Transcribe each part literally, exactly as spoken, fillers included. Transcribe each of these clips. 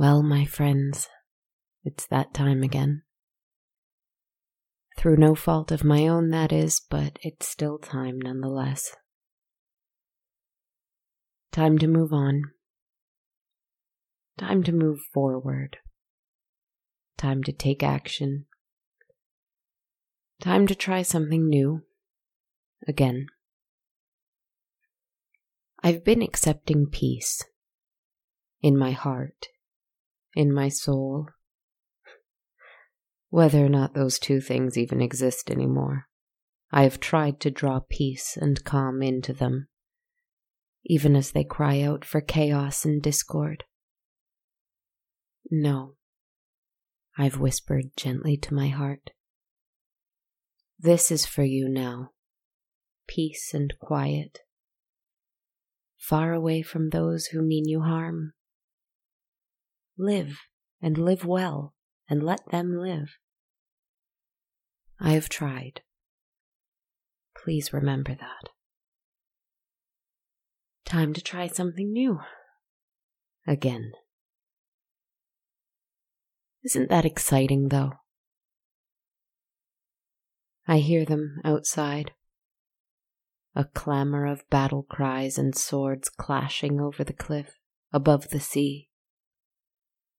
Well, my friends, it's that time again. Through no fault of my own, that is, but it's still time nonetheless. Time to move on. Time to move forward. Time to take action. Time to try something new. Again. I've been accepting peace. In my heart. In my soul. Whether or not those two things even exist anymore, I have tried to draw peace and calm into them, even as they cry out for chaos and discord. No, I've whispered gently to my heart. This is for you now, peace and quiet, far away from those who mean you harm. Live, and live well, and let them live. I have tried. Please remember that. Time to try something new. Again. Isn't that exciting, though? I hear them outside. A clamor of battle cries and swords clashing over the cliff, above the sea.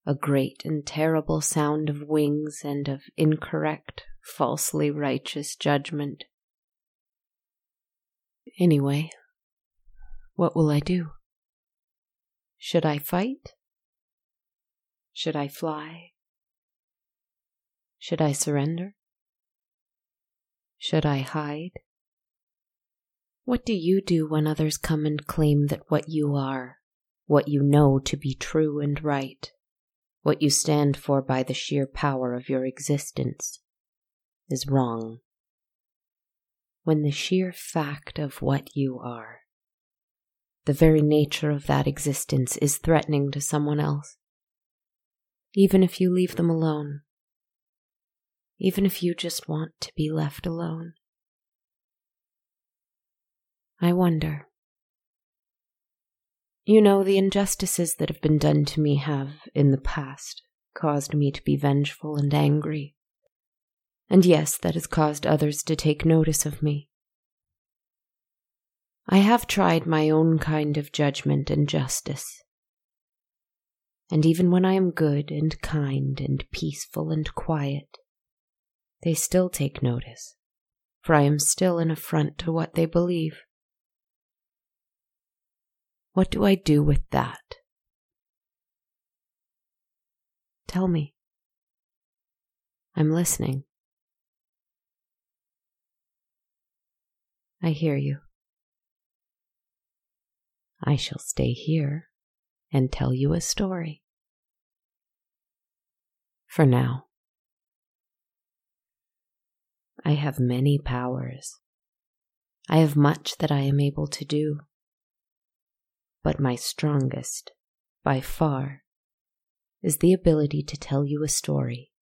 A great and terrible sound of wings and of incorrect, falsely righteous judgment. Anyway, what will I do? Should I fight? Should I fly? Should I surrender? Should I hide? What do you do when others come and claim that what you are, what you know to be true and right, what you stand for by the sheer power of your existence, is wrong? When the sheer fact of what you are, the very nature of that existence, is threatening to someone else, even if you leave them alone. Even if you just want to be left alone. I wonder. You know, the injustices that have been done to me have, in the past, caused me to be vengeful and angry. And yes, that has caused others to take notice of me. I have tried my own kind of judgment and justice. And even when I am good and kind and peaceful and quiet, they still take notice, for I am still an affront to what they believe. What do I do with that? Tell me. I'm listening. I hear you. I shall stay here and tell you a story. For now. I have many powers. I have much that I am able to do. But my strongest, by far, is the ability to tell you a story.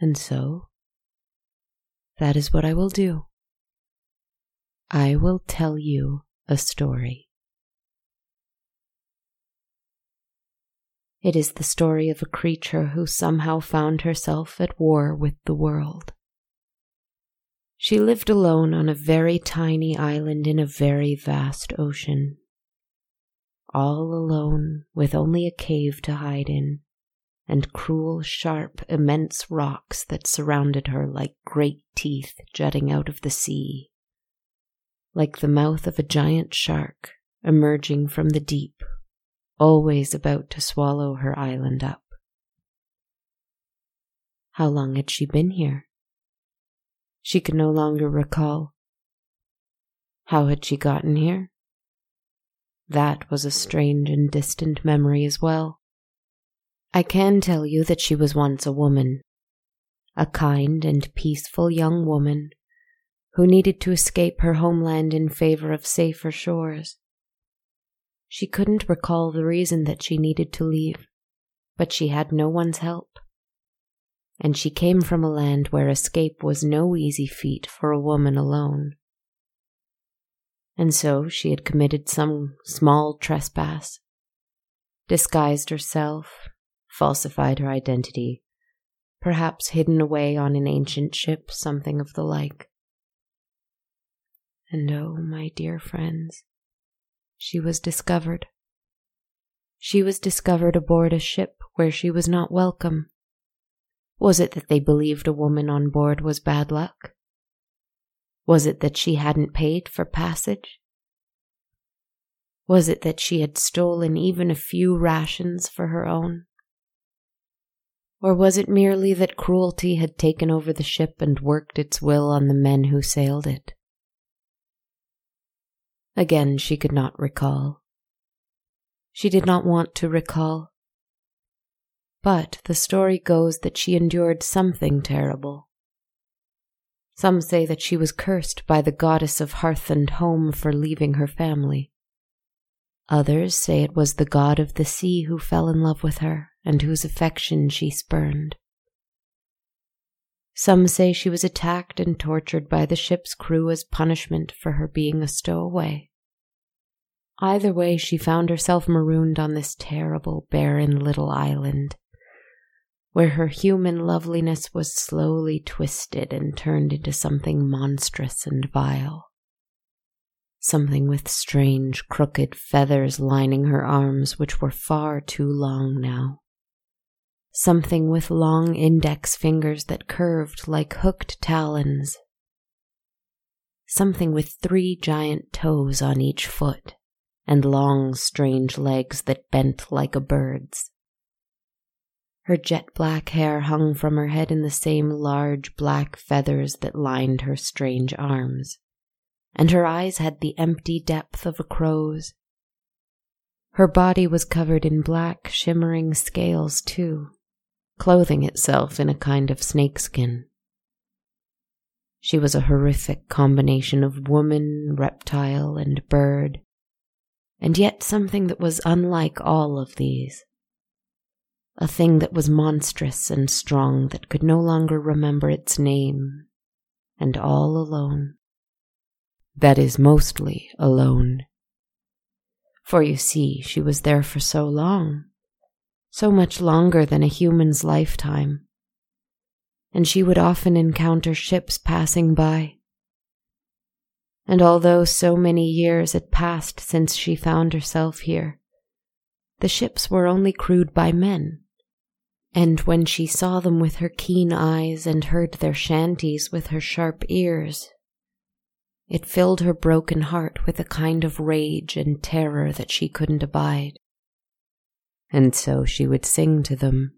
And so, that is what I will do. I will tell you a story. It is the story of a creature who somehow found herself at war with the world. She lived alone on a very tiny island in a very vast ocean. All alone, with only a cave to hide in, and cruel, sharp, immense rocks that surrounded her like great teeth jutting out of the sea, like the mouth of a giant shark emerging from the deep, always about to swallow her island up. How long had she been here? She could no longer recall. How had she gotten here? That was a strange and distant memory as well. I can tell you that she was once a woman, a kind and peaceful young woman who needed to escape her homeland in favor of safer shores. She couldn't recall the reason that she needed to leave, but she had no one's help. And she came from a land where escape was no easy feat for a woman alone. And so she had committed some small trespass, disguised herself, falsified her identity, perhaps hidden away on an ancient ship, something of the like. And oh, my dear friends, she was discovered. She was discovered aboard a ship where she was not welcome. Was it that they believed a woman on board was bad luck? Was it that she hadn't paid for passage? Was it that she had stolen even a few rations for her own? Or was it merely that cruelty had taken over the ship and worked its will on the men who sailed it? Again, she could not recall. She did not want to recall. But the story goes that she endured something terrible. Some say that she was cursed by the goddess of hearth and home for leaving her family. Others say it was the god of the sea who fell in love with her and whose affection she spurned. Some say she was attacked and tortured by the ship's crew as punishment for her being a stowaway. Either way, she found herself marooned on this terrible, barren little island, where her human loveliness was slowly twisted and turned into something monstrous and vile. Something with strange, crooked feathers lining her arms, which were far too long now. Something with long index fingers that curved like hooked talons. Something with three giant toes on each foot, and long, strange legs that bent like a bird's. Her jet-black hair hung from her head in the same large black feathers that lined her strange arms, and her eyes had the empty depth of a crow's. Her body was covered in black, shimmering scales, too, clothing itself in a kind of snakeskin. She was a horrific combination of woman, reptile, and bird, and yet something that was unlike all of these. A thing that was monstrous and strong that could no longer remember its name, and all alone. That is, mostly alone. For you see, she was there for so long, so much longer than a human's lifetime, and she would often encounter ships passing by. And although so many years had passed since she found herself here, the ships were only crewed by men, and when she saw them with her keen eyes and heard their shanties with her sharp ears, it filled her broken heart with a kind of rage and terror that she couldn't abide. And so she would sing to them.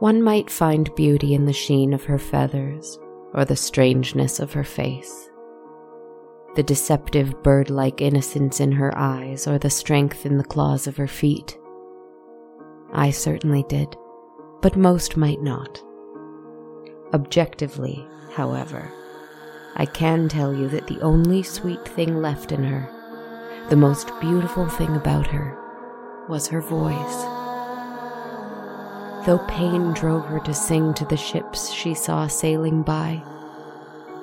One might find beauty in the sheen of her feathers, or the strangeness of her face, the deceptive bird-like innocence in her eyes, or the strength in the claws of her feet. I certainly did, but most might not. Objectively, however, I can tell you that the only sweet thing left in her, the most beautiful thing about her, was her voice. Though pain drove her to sing to the ships she saw sailing by,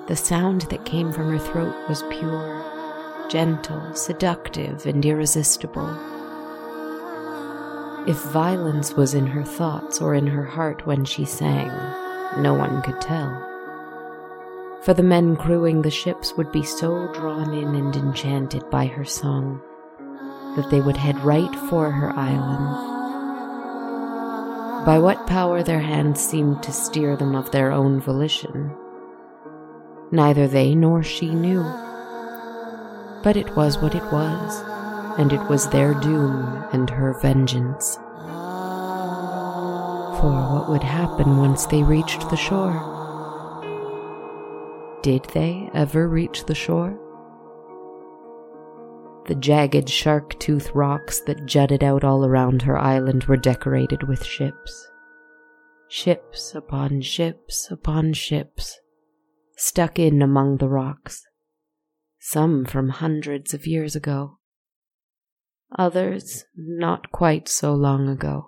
the sound that came from her throat was pure, gentle, seductive, and irresistible. If violence was in her thoughts or in her heart when she sang, no one could tell. For the men crewing the ships would be so drawn in and enchanted by her song that they would head right for her island. By what power their hands seemed to steer them of their own volition, neither they nor she knew. But it was what it was, and it was their doom and her vengeance. For what would happen once they reached the shore? Did they ever reach the shore? The jagged shark-tooth rocks that jutted out all around her island were decorated with ships. Ships upon ships upon ships, stuck in among the rocks, some from hundreds of years ago, others not quite so long ago.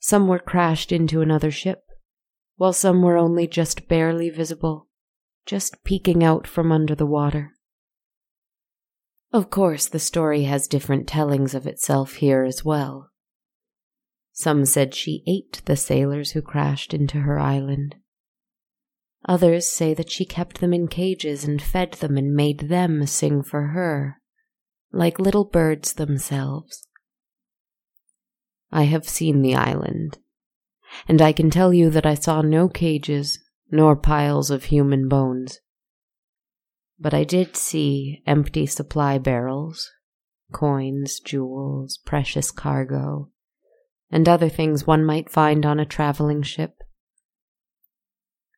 Some were crashed into another ship, while some were only just barely visible, just peeking out from under the water, Of course, the story has different tellings of itself here as well. Some said she ate the sailors who crashed into her island. Others say that she kept them in cages and fed them and made them sing for her, like little birds themselves. I have seen the island, and I can tell you that I saw no cages nor piles of human bones. But I did see empty supply barrels, coins, jewels, precious cargo, and other things one might find on a traveling ship.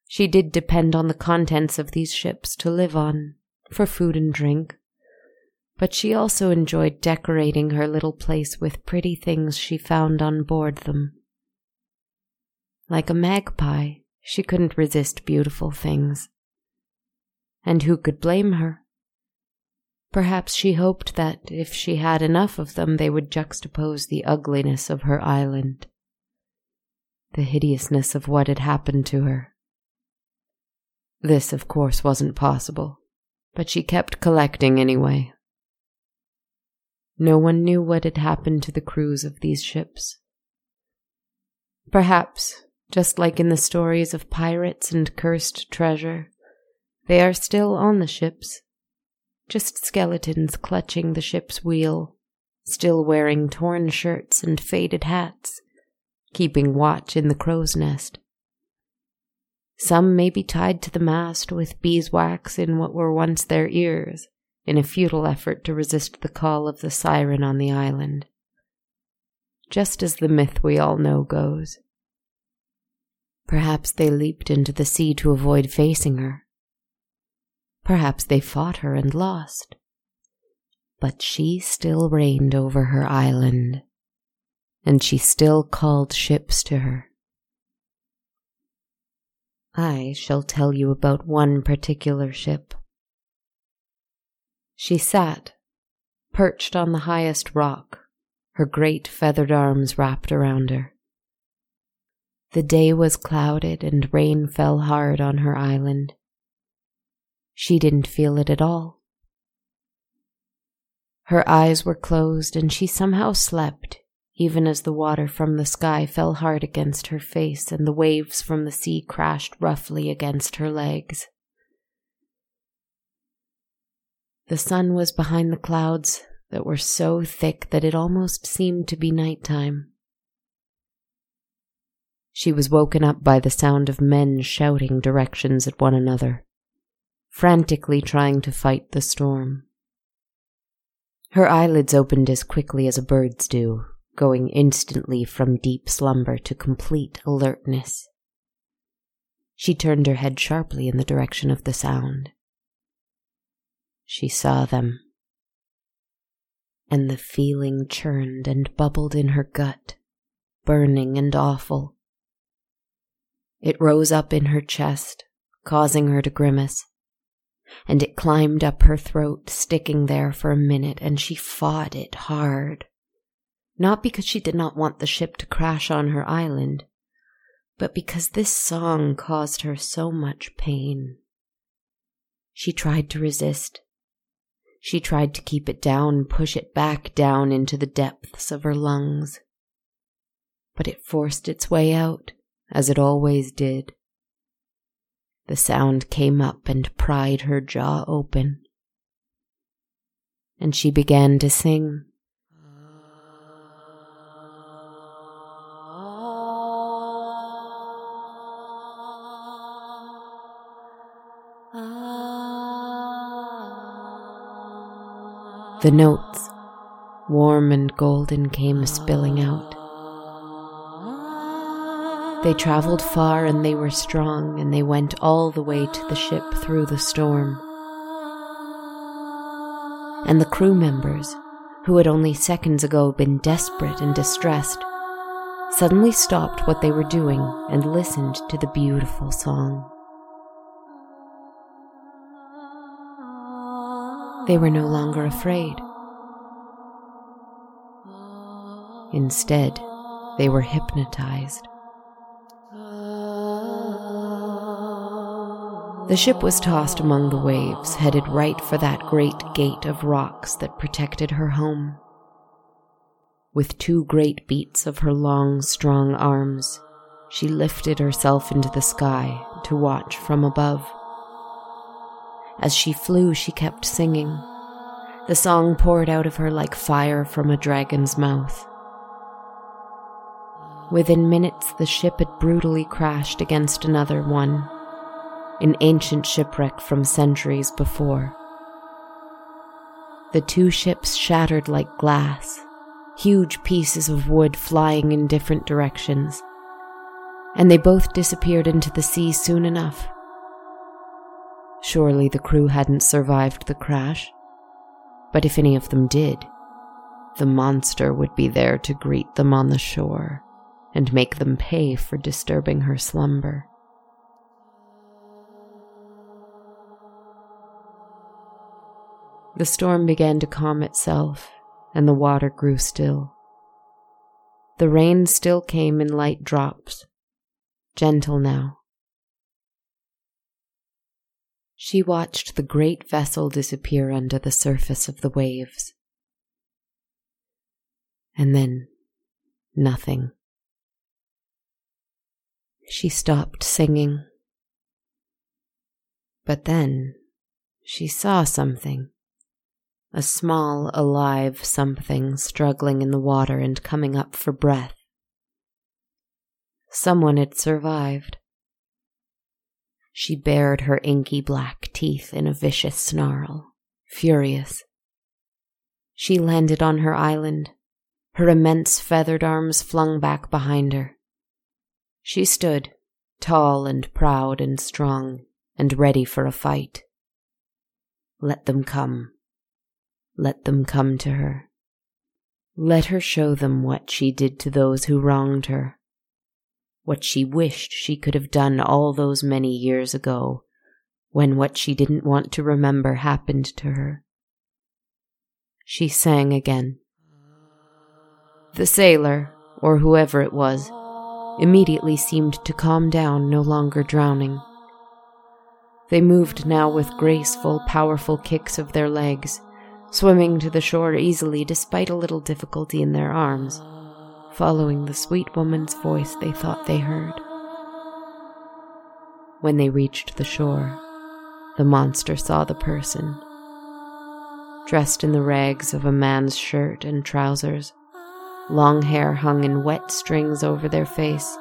She did depend on the contents of these ships to live on, for food and drink, but she also enjoyed decorating her little place with pretty things she found on board them. Like a magpie, she couldn't resist beautiful things. And who could blame her? Perhaps she hoped that, if she had enough of them, they would juxtapose the ugliness of her island, the hideousness of what had happened to her. This, of course, wasn't possible, but she kept collecting anyway. No one knew what had happened to the crews of these ships. Perhaps, just like in the stories of pirates and cursed treasure, they are still on the ships, just skeletons clutching the ship's wheel, still wearing torn shirts and faded hats, keeping watch in the crow's nest. Some may be tied to the mast with beeswax in what were once their ears, in a futile effort to resist the call of the siren on the island. Just as the myth we all know goes. Perhaps they leaped into the sea to avoid facing her. Perhaps they fought her and lost. But she still reigned over her island, and she still called ships to her. I shall tell you about one particular ship. She sat, perched on the highest rock, her great feathered arms wrapped around her. The day was clouded and rain fell hard on her island. She didn't feel it at all. Her eyes were closed, and she somehow slept, even as the water from the sky fell hard against her face and the waves from the sea crashed roughly against her legs. The sun was behind the clouds that were so thick that it almost seemed to be nighttime. She was woken up by the sound of men shouting directions at one another, frantically trying to fight the storm. Her eyelids opened as quickly as a bird's do, going instantly from deep slumber to complete alertness. She turned her head sharply in the direction of the sound. She saw them, and the feeling churned and bubbled in her gut, burning and awful. It rose up in her chest, causing her to grimace, and it climbed up her throat, sticking there for a minute, and she fought it hard. Not because she did not want the ship to crash on her island, but because this song caused her so much pain. She tried to resist. She tried to keep it down, push it back down into the depths of her lungs. But it forced its way out, as it always did. The sound came up and pried her jaw open. And she began to sing. The notes, warm and golden, came spilling out. They traveled far, and they were strong, and they went all the way to the ship through the storm. And the crew members, who had only seconds ago been desperate and distressed, suddenly stopped what they were doing and listened to the beautiful song. They were no longer afraid. Instead, they were hypnotized. The ship was tossed among the waves, headed right for that great gate of rocks that protected her home. With two great beats of her long, strong arms, she lifted herself into the sky to watch from above. As she flew, she kept singing. The song poured out of her like fire from a dragon's mouth. Within minutes, the ship had brutally crashed against another one, an ancient shipwreck from centuries before. The two ships shattered like glass, huge pieces of wood flying in different directions, and they both disappeared into the sea soon enough. Surely the crew hadn't survived the crash, but if any of them did, the monster would be there to greet them on the shore and make them pay for disturbing her slumber. The storm began to calm itself, and the water grew still. The rain still came in light drops, gentle now. She watched the great vessel disappear under the surface of the waves. And then, nothing. She stopped singing. But then, she saw something. A small, alive something struggling in the water and coming up for breath. Someone had survived. She bared her inky black teeth in a vicious snarl, furious. She landed on her island, her immense feathered arms flung back behind her. She stood, tall and proud and strong, and ready for a fight. Let them come. Let them come to her. Let her show them what she did to those who wronged her, what she wished she could have done all those many years ago, when what she didn't want to remember happened to her. She sang again. The sailor, or whoever it was, immediately seemed to calm down, no longer drowning. They moved now with graceful, powerful kicks of their legs, swimming to the shore easily despite a little difficulty in their arms, following the sweet woman's voice they thought they heard. When they reached the shore, the monster saw the person. Dressed in the rags of a man's shirt and trousers, long hair hung in wet strings over their face,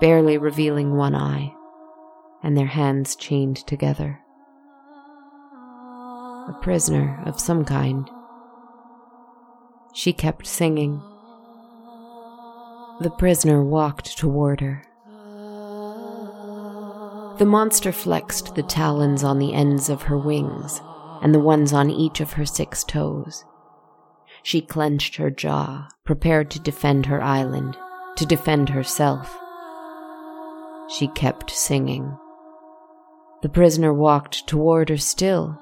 barely revealing one eye, and their hands chained together. A prisoner of some kind. She kept singing. The prisoner walked toward her. The monster flexed the talons on the ends of her wings and the ones on each of her six toes. She clenched her jaw, prepared to defend her island, to defend herself. She kept singing. The prisoner walked toward her still,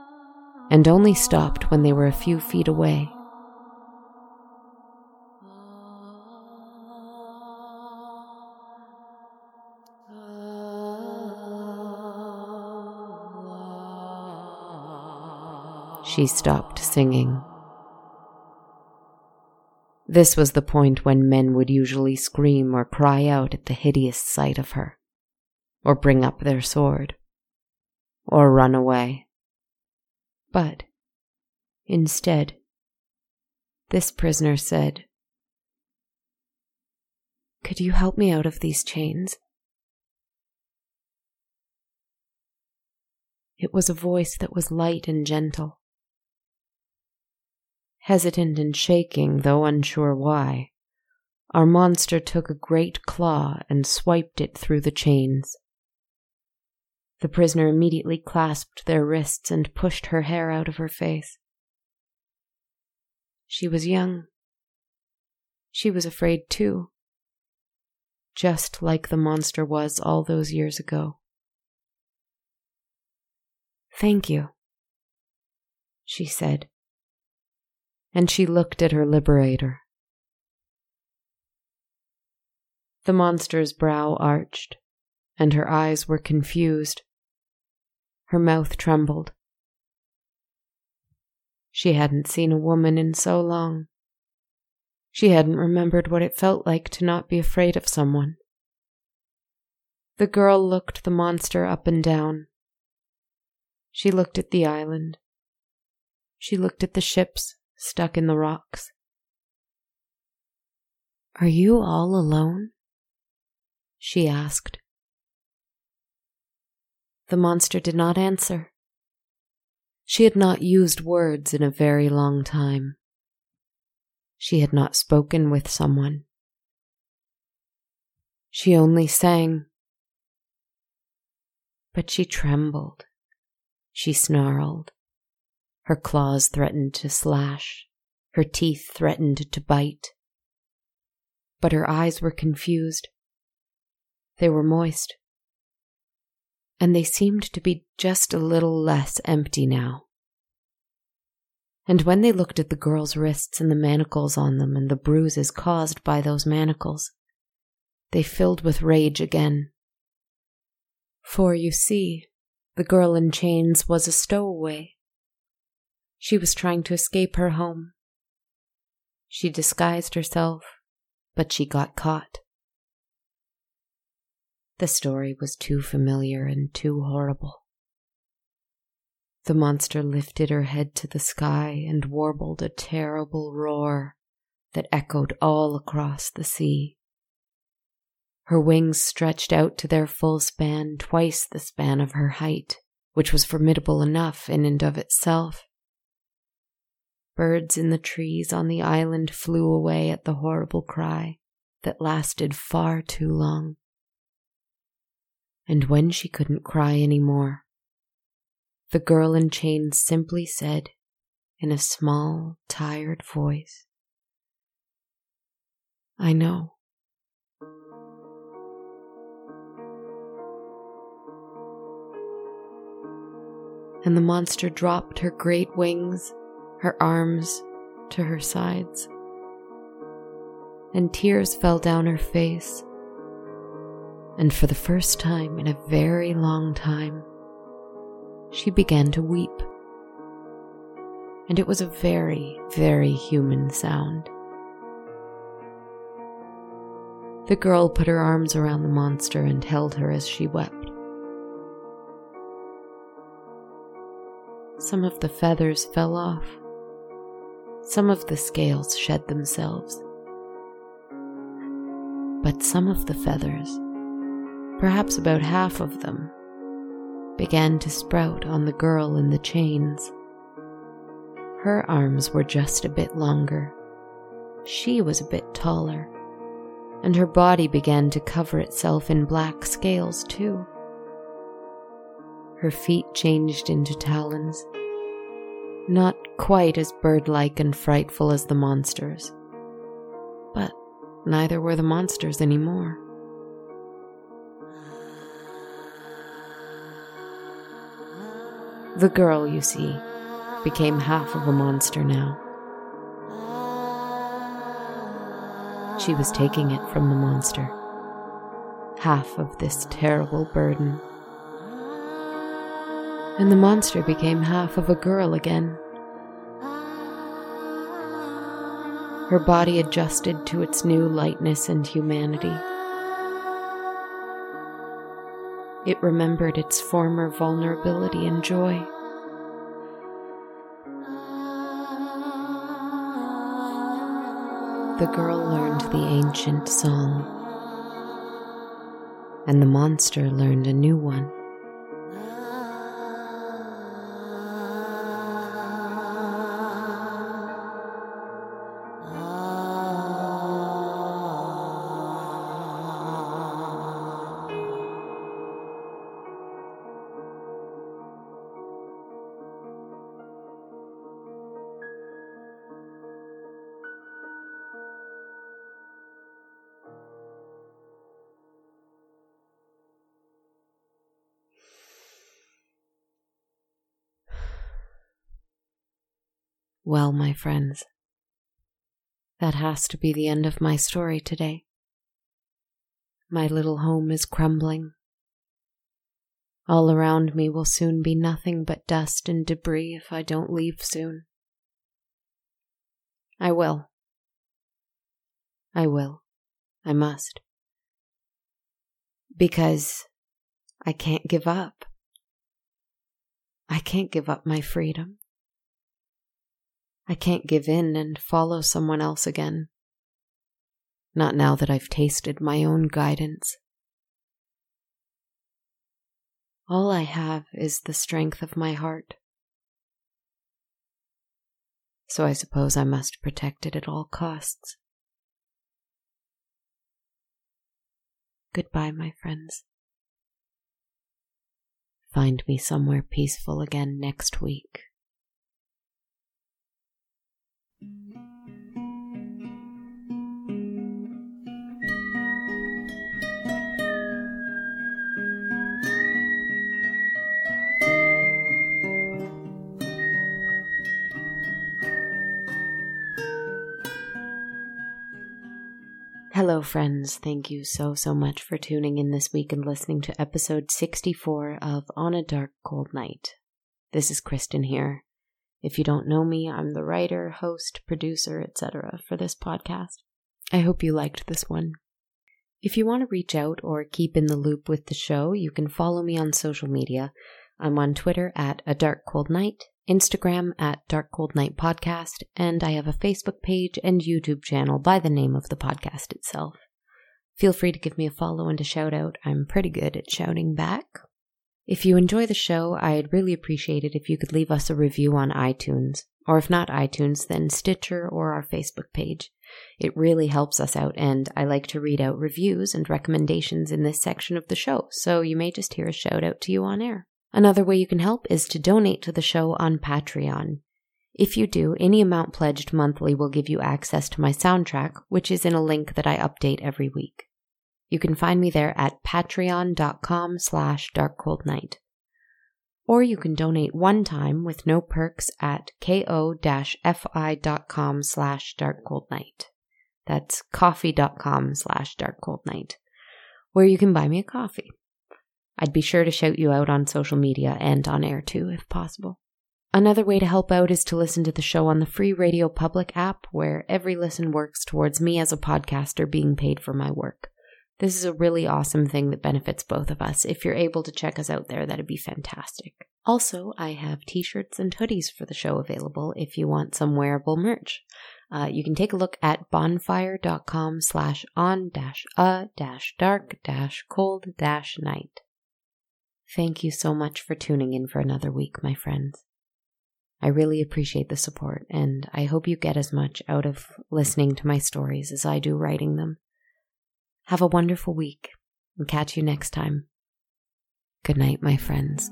and only stopped when they were a few feet away. She stopped singing. This was the point when men would usually scream or cry out at the hideous sight of her, or bring up their sword, or run away. But, instead, this prisoner said, "Could you help me out of these chains?" It was a voice that was light and gentle. Hesitant and shaking, though unsure why, our monster took a great claw and swiped it through the chains. The prisoner immediately clasped their wrists and pushed her hair out of her face. She was young. She was afraid too, just like the monster was all those years ago. "Thank you," she said, and she looked at her liberator. The monster's brow arched, and her eyes were confused. Her mouth trembled. She hadn't seen a woman in so long. She hadn't remembered what it felt like to not be afraid of someone. The girl looked the monster up and down. She looked at the island. She looked at the ships stuck in the rocks. "Are you all alone?" she asked. The monster did not answer. She had not used words in a very long time. She had not spoken with someone. She only sang. But she trembled. She snarled. Her claws threatened to slash. Her teeth threatened to bite. But her eyes were confused. They were moist. And they seemed to be just a little less empty now. And when they looked at the girl's wrists and the manacles on them and the bruises caused by those manacles, they filled with rage again. For, you see, the girl in chains was a stowaway. She was trying to escape her home. She disguised herself, but she got caught. The story was too familiar and too horrible. The monster lifted her head to the sky and warbled a terrible roar that echoed all across the sea. Her wings stretched out to their full span, twice the span of her height, which was formidable enough in and of itself. Birds in the trees on the island flew away at the horrible cry that lasted far too long. And when she couldn't cry any more, the girl in chains simply said, in a small, tired voice, "I know." And the monster dropped her great wings, her arms to her sides, and tears fell down her face. And for the first time in a very long time, she began to weep. And it was a very, very human sound. The girl put her arms around the monster and held her as she wept. Some of the feathers fell off. Some of the scales shed themselves. But some of the feathers, perhaps about half of them, began to sprout on the girl in the chains. Her arms were just a bit longer. She was a bit taller, and her body began to cover itself in black scales too. Her feet changed into talons, not quite as bird-like and frightful as the monsters, but neither were the monsters anymore. The girl, you see, became half of a monster now. She was taking it from the monster, half of this terrible burden. And the monster became half of a girl again. Her body adjusted to its new lightness and humanity. It remembered its former vulnerability and joy. The girl learned the ancient song, and the monster learned a new one. Well, my friends, that has to be the end of my story today. My little home is crumbling. All around me will soon be nothing but dust and debris if I don't leave soon. I will. I will. I must. Because I can't give up. I can't give up my freedom. I can't give in and follow someone else again. Not now that I've tasted my own guidance. All I have is the strength of my heart. So I suppose I must protect it at all costs. Goodbye, my friends. Find me somewhere peaceful again next week. Hello, friends. Thank you so, so much for tuning in this week and listening to episode sixty-four of On a Dark Cold Night. This is Kristen here. If you don't know me, I'm the writer, host, producer, et cetera for this podcast. I hope you liked this one. If you want to reach out or keep in the loop with the show, you can follow me on social media. I'm on Twitter at A Dark Cold Night, Instagram at Dark Cold Night Podcast, and I have a Facebook page and YouTube channel by the name of the podcast itself. Feel free to give me a follow and a shout out. I'm pretty good at shouting back. If you enjoy the show, I'd really appreciate it if you could leave us a review on iTunes, or if not iTunes, then Stitcher or our Facebook page. It really helps us out, and I like to read out reviews and recommendations in this section of the show, so you may just hear a shout out to you on air. Another way you can help is to donate to the show on Patreon. If you do, any amount pledged monthly will give you access to my soundtrack, which is in a link that I update every week. You can find me there at patreon.com slash darkcoldnight. Or you can donate one time with no perks at ko-fi.com slash darkcoldnight. That's coffee.com slash darkcoldnight, where you can buy me a coffee. I'd be sure to shout you out on social media and on air too, if possible. Another way to help out is to listen to the show on the free Radio Public app, where every listen works towards me as a podcaster being paid for my work. This is a really awesome thing that benefits both of us. If you're able to check us out there, that'd be fantastic. Also, I have t-shirts and hoodies for the show available if you want some wearable merch. Uh, you can take a look at bonfire.com slash on dash a dash dark dash cold dash night. Thank you so much for tuning in for another week, my friends. I really appreciate the support, and I hope you get as much out of listening to my stories as I do writing them. Have a wonderful week, and catch you next time. Good night, my friends.